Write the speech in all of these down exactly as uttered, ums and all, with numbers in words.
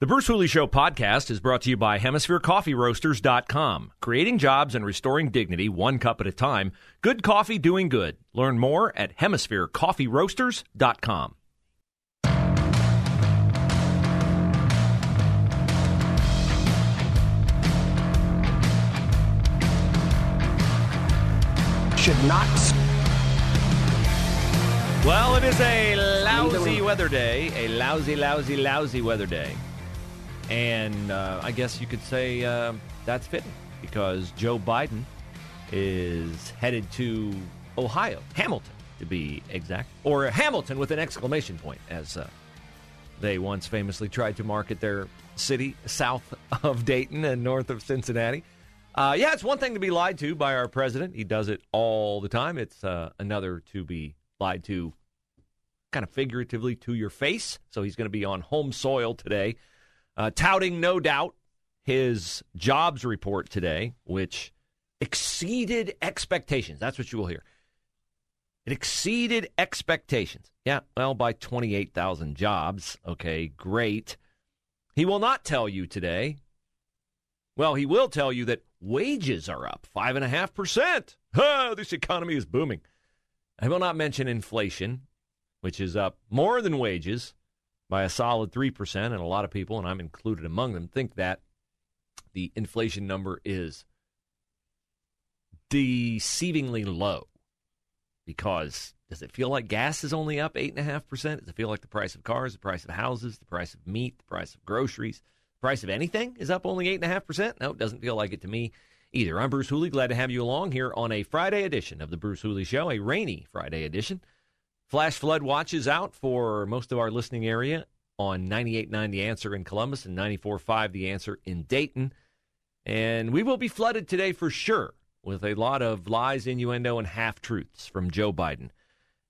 The Bruce Hooley Show podcast is brought to you by Hemisphere Coffee Roasters dot com. Creating jobs and restoring dignity one cup at a time. Good coffee doing good. Learn more at Hemisphere Coffee Roasters dot com. Should not... Well, it is a lousy weather day, a lousy, lousy, lousy weather day. And uh, I guess you could say uh, that's fitting because Joe Biden is headed to Ohio, Hamilton to be exact, or Hamilton with an exclamation point, as uh, they once famously tried to market their city south of Dayton and north of Cincinnati. Uh, yeah, it's one thing to be lied to by our president. He does it all the time. It's uh, another to be lied to kind of figuratively to your face. So he's going to be on home soil today, uh, touting, no doubt, his jobs report today, which exceeded expectations. That's what you will hear. It exceeded expectations. Yeah, well, by twenty-eight thousand jobs. Okay, great. He will not tell you today. Well, he will tell you that wages are up five point five percent. Oh, this economy is booming. I will not mention inflation, which is up more than wages by a solid three percent, and a lot of people, and I'm included among them, think that the inflation number is deceivingly low because does it feel like gas is only up eight point five percent? Does it feel like the price of cars, the price of houses, the price of meat, the price of groceries, the price of anything is up only eight point five percent? No, it doesn't feel like it to me either. I'm Bruce Hooley. Glad to have you along here on a Friday edition of The Bruce Hooley Show, a rainy Friday edition. Flash flood watches out for most of our listening area on ninety-eight point nine The Answer in Columbus and ninety-four point five The Answer in Dayton. And we will be flooded today for sure with a lot of lies, innuendo, and half-truths from Joe Biden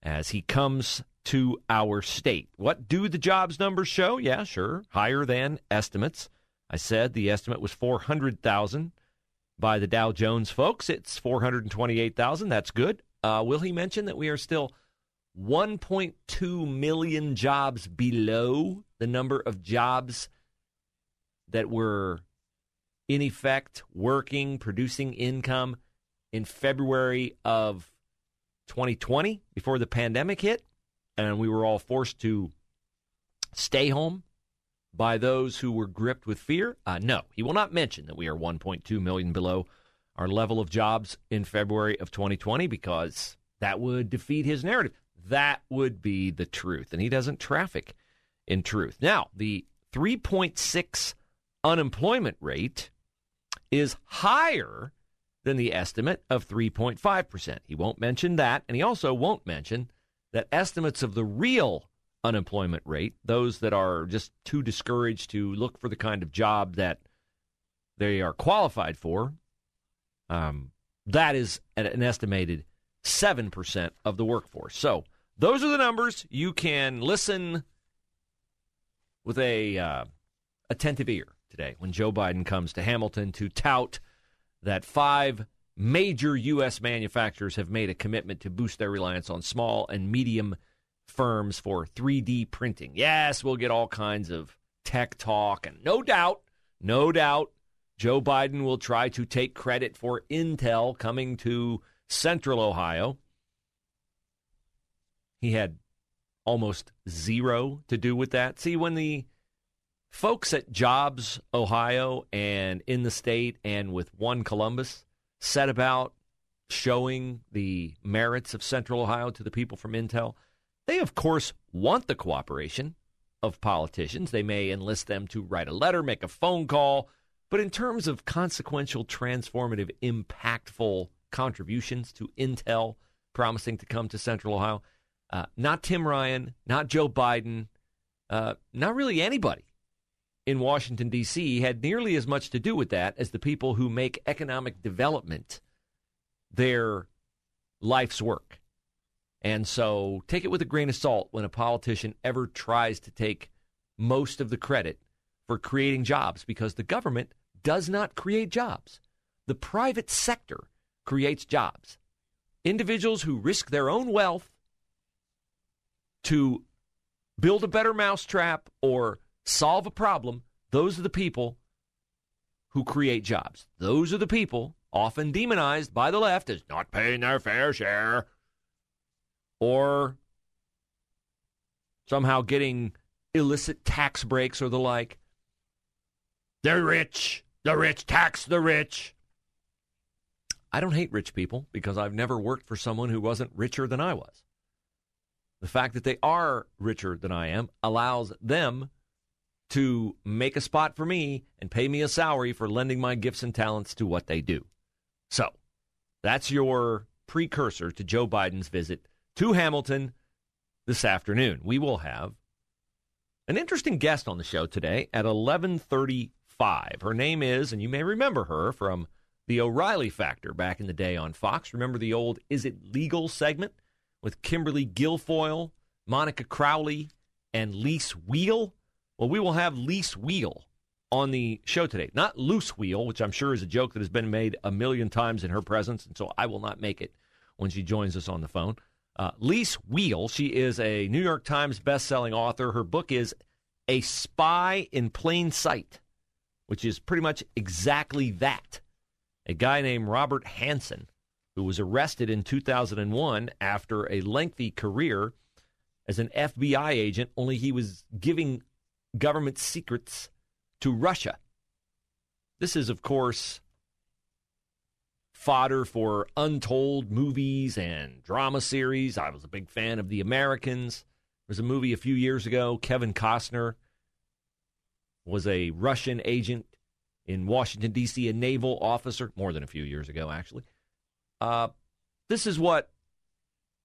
as he comes to our state. What do the jobs numbers show? Yeah, sure. Higher than estimates. I said the estimate was four hundred thousand. By the Dow Jones folks, it's four hundred twenty-eight thousand. That's good. Uh, will he mention that we are still one point two million jobs below the number of jobs that were in effect, working, producing income in February of twenty twenty before the pandemic hit? And we were all forced to stay home by those who were gripped with fear? Uh, no, he will not mention that we are one point two million below our level of jobs in February of twenty twenty because that would defeat his narrative. That would be the truth, and he doesn't traffic in truth. Now, the three point six unemployment rate is higher than the estimate of three point five percent. He won't mention that, and he also won't mention that estimates of the real unemployment rate, those that are just too discouraged to look for the kind of job that they are qualified for, um, that is an estimated seven percent of the workforce. So those are the numbers. You can listen with a uh, attentive ear today when Joe Biden comes to Hamilton to tout that five major U S manufacturers have made a commitment to boost their reliance on small and medium firms for three D printing. Yes, we'll get all kinds of tech talk, and no doubt, no doubt, Joe Biden will try to take credit for Intel coming to Central Ohio. He had almost zero to do with that. See, when the folks at Jobs Ohio and in the state and with One Columbus set about showing the merits of Central Ohio to the people from Intel, they, of course, want the cooperation of politicians. They may enlist them to write a letter, make a phone call. But in terms of consequential, transformative, impactful contributions to Intel promising to come to Central Ohio, uh, not Tim Ryan, not Joe Biden, uh, not really anybody in Washington, D C had nearly as much to do with that as the people who make economic development their life's work. And so take it with a grain of salt when a politician ever tries to take most of the credit for creating jobs, because the government does not create jobs. The private sector creates jobs. Individuals who risk their own wealth to build a better mousetrap or solve a problem, those are the people who create jobs. Those are the people often demonized by the left as not paying their fair share or somehow getting illicit tax breaks or the like. They're rich. The rich tax the rich. I don't hate rich people because I've never worked for someone who wasn't richer than I was. The fact that they are richer than I am allows them to make a spot for me and pay me a salary for lending my gifts and talents to what they do. So that's your precursor to Joe Biden's visit to Hamilton this afternoon. We will have an interesting guest on the show today at eleven thirty-five. Her name is, and you may remember her from the O'Reilly Factor back in the day on Fox. Remember the old Is It Legal segment with Kimberly Guilfoyle, Monica Crowley, and Lis Wiehl? Well, we will have Lis Wiehl on the show today. Not Loose Wheel, which I'm sure is a joke that has been made a million times in her presence, and so I will not make it when she joins us on the phone. Uh, Lis Wiehl, she is a New York Times bestselling author. Her book is A Spy in Plain Sight, which is pretty much exactly that. A guy named Robert Hanssen, who was arrested in two thousand one after a lengthy career as an F B I agent, only he was giving government secrets to Russia. This is, of course, fodder for untold movies and drama series. I was a big fan of The Americans. There was a movie a few years ago. Kevin Costner was a Russian agent in Washington, D C, a naval officer, more than a few years ago, actually. Uh, this is what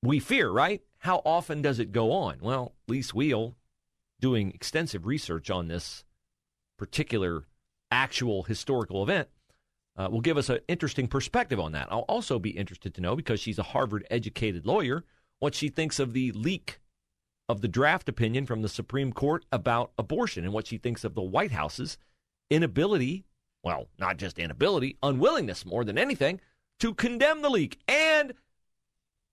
we fear, right? How often does it go on? Well, Lis Wiehl, doing extensive research on this particular actual historical event, uh, will give us an interesting perspective on that. I'll also be interested to know, because she's a Harvard-educated lawyer, what she thinks of the leak of the draft opinion from the Supreme Court about abortion and what she thinks of the White House's inability, well, not just inability, unwillingness more than anything, to condemn the leak. And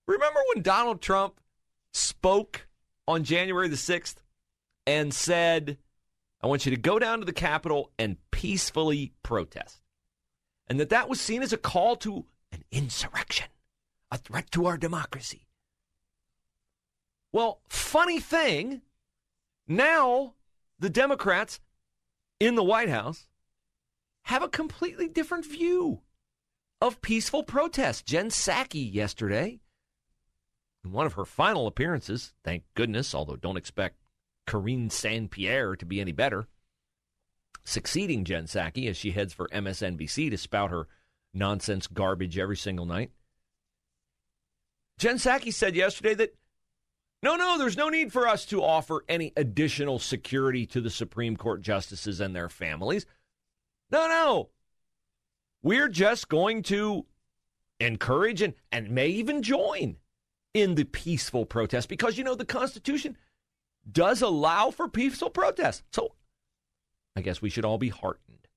remember when Donald Trump spoke on January the sixth and said, I want you to go down to the Capitol and peacefully protest, and that that was seen as a call to an insurrection, a threat to our democracy? Well, funny thing, now the Democrats in the White House have a completely different view of peaceful protest. Jen Psaki yesterday, in one of her final appearances, thank goodness, although don't expect Karine Saint-Pierre to be any better, succeeding Jen Psaki as she heads for M S N B C to spout her nonsense garbage every single night. Jen Psaki said yesterday that, no, no, there's no need for us to offer any additional security to the Supreme Court justices and their families. No, no. We're just going to encourage and, and may even join in the peaceful protest because, you know, the Constitution does allow for peaceful protest. So I guess we should all be heartened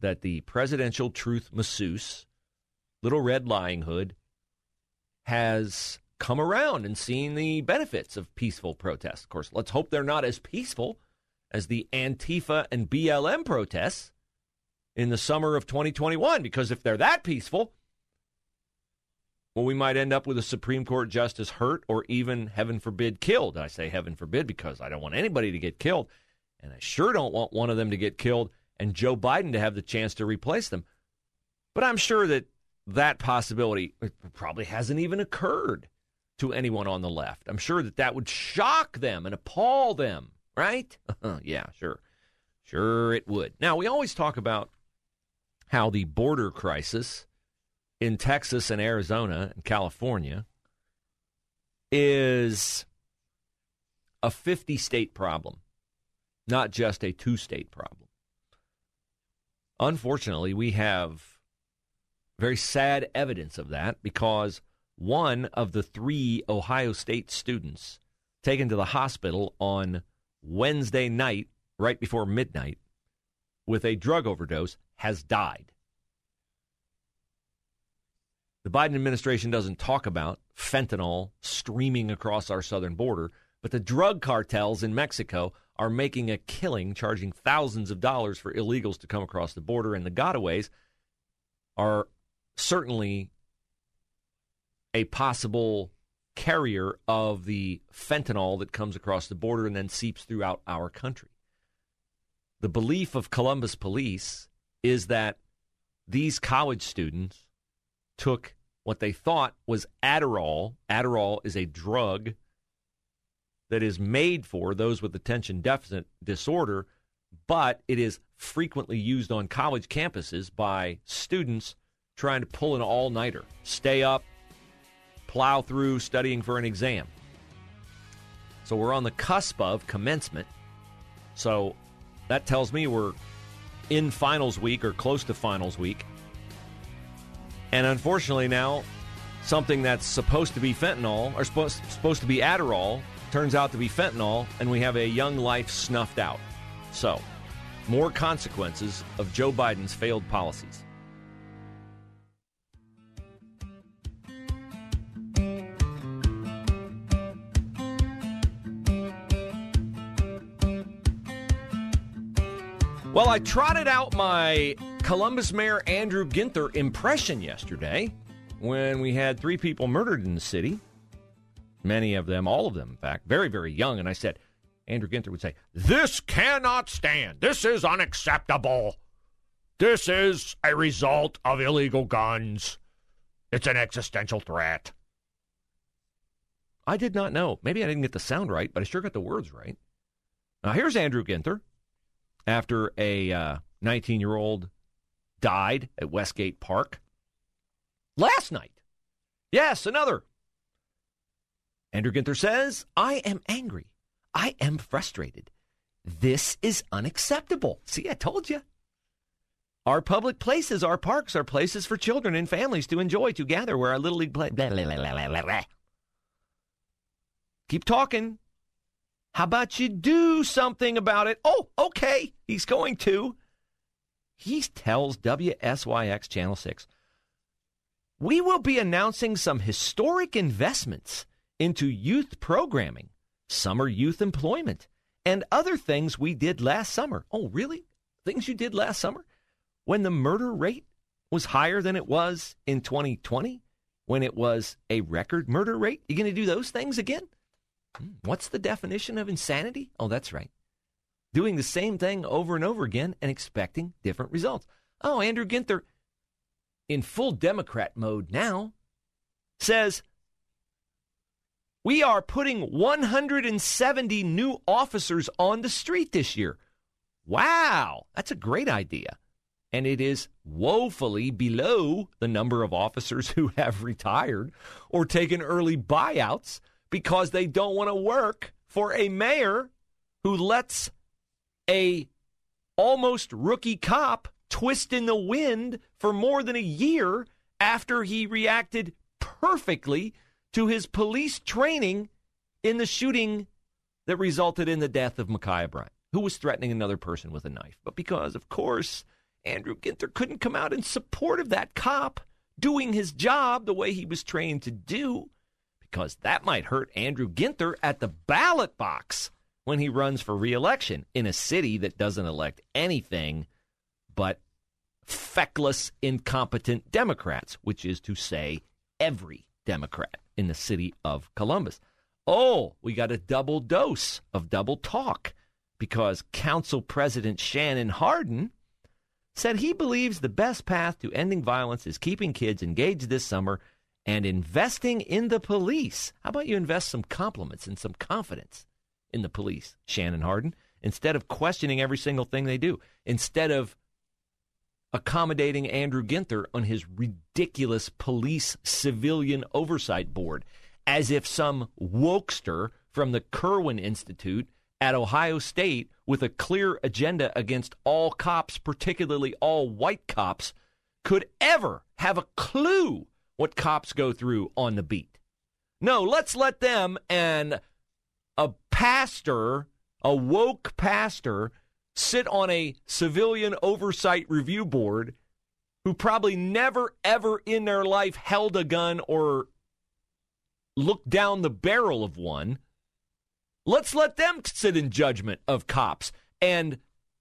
that the presidential truth masseuse, Little Red Lying Hood, has come around and seen the benefits of peaceful protest. Of course, let's hope they're not as peaceful as the Antifa and B L M protests in the summer of twenty twenty-one, because if they're that peaceful, well, we might end up with a Supreme Court justice hurt or even, heaven forbid, killed. I say heaven forbid because I don't want anybody to get killed, and I sure don't want one of them to get killed and Joe Biden to have the chance to replace them. But I'm sure that that possibility probably hasn't even occurred to anyone on the left. I'm sure that that would shock them and appall them, right? Yeah, sure. Sure it would. Now, we always talk about how the border crisis in Texas and Arizona and California is a fifty-state problem, not just a two-state problem. Unfortunately, we have very sad evidence of that because one of the three Ohio State students taken to the hospital on Wednesday night, right before midnight, with a drug overdose, has died. The Biden administration doesn't talk about fentanyl streaming across our southern border, but the drug cartels in Mexico are making a killing, charging thousands of dollars for illegals to come across the border, and the gotaways are certainly a possible carrier of the fentanyl that comes across the border and then seeps throughout our country. The belief of Columbus police is that these college students took what they thought was Adderall. Adderall is a drug that is made for those with attention deficit disorder, but it is frequently used on college campuses by students trying to pull an all-nighter, stay up, plow through studying for an exam. So we're on the cusp of commencement. So that tells me we're in finals week or close to finals week. And unfortunately now, something that's supposed to be fentanyl or supposed, supposed to be Adderall turns out to be fentanyl, and we have a young life snuffed out. So, more consequences of Joe Biden's failed policies. Well, I trotted out my Columbus Mayor Andrew Ginther impression yesterday when we had three people murdered in the city. Many of them, all of them, in fact, very, very young. And I said, Andrew Ginther would say, "This cannot stand. This is unacceptable. This is a result of illegal guns. It's an existential threat." I did not know. Maybe I didn't get the sound right, but I sure got the words right. Now, here's Andrew Ginther after a uh, nineteen-year-old died at Westgate Park last night. Yes, another. Andrew Ginther says, "I am angry. I am frustrated. This is unacceptable." See, I told you. Our public places, our parks, are places for children and families to enjoy, to gather, where our Little League play. Blah, blah, blah, blah, blah, blah. Keep talking. How about you do something about it? Oh, okay. He's going to. He tells W S Y X Channel six, "We will be announcing some historic investments into youth programming, summer youth employment, and other things we did last summer." Oh, really? Things you did last summer? When the murder rate was higher than it was in twenty twenty, when it was a record murder rate? You going to do those things again? What's the definition of insanity? Oh, that's right. Doing the same thing over and over again and expecting different results. Oh, Andrew Ginther, in full Democrat mode now, says, "We are putting one hundred seventy new officers on the street this year." Wow, that's a great idea. And it is woefully below the number of officers who have retired or taken early buyouts because they don't want to work for a mayor who lets a almost rookie cop twist in the wind for more than a year after he reacted perfectly to his police training in the shooting that resulted in the death of Micaiah Bryant, who was threatening another person with a knife. But because, of course, Andrew Ginther couldn't come out in support of that cop doing his job the way he was trained to do, because that might hurt Andrew Ginther at the ballot box when he runs for re-election in a city that doesn't elect anything but feckless, incompetent Democrats, which is to say every Democrat in the city of Columbus. Oh, we got a double dose of double talk because Council President Shannon Hardin said he believes the best path to ending violence is keeping kids engaged this summer and investing in the police. How about you invest some compliments and some confidence in the police, Shannon Hardin, instead of questioning every single thing they do, instead of accommodating Andrew Ginther on his ridiculous police civilian oversight board, as if some wokester from the Kirwan Institute at Ohio State with a clear agenda against all cops, particularly all white cops, could ever have a clue what cops go through on the beat. No, let's let them and a pastor, a woke pastor, sit on a civilian oversight review board who probably never, ever in their life held a gun or looked down the barrel of one. Let's let them sit in judgment of cops. And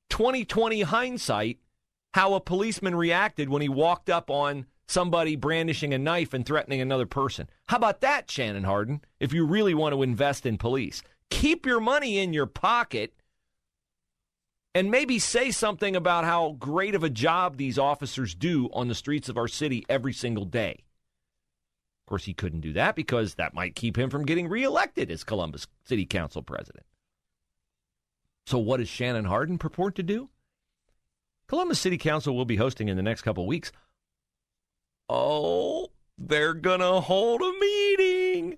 twenty twenty hindsight, how a policeman reacted when he walked up on somebody brandishing a knife and threatening another person. How about that, Shannon Hardin, if you really want to invest in police? Keep your money in your pocket and maybe say something about how great of a job these officers do on the streets of our city every single day. Of course, he couldn't do that because that might keep him from getting reelected as Columbus City Council president. So what does Shannon Hardin purport to do? Columbus City Council will be hosting in the next couple weeks. Oh, they're going to hold a meeting.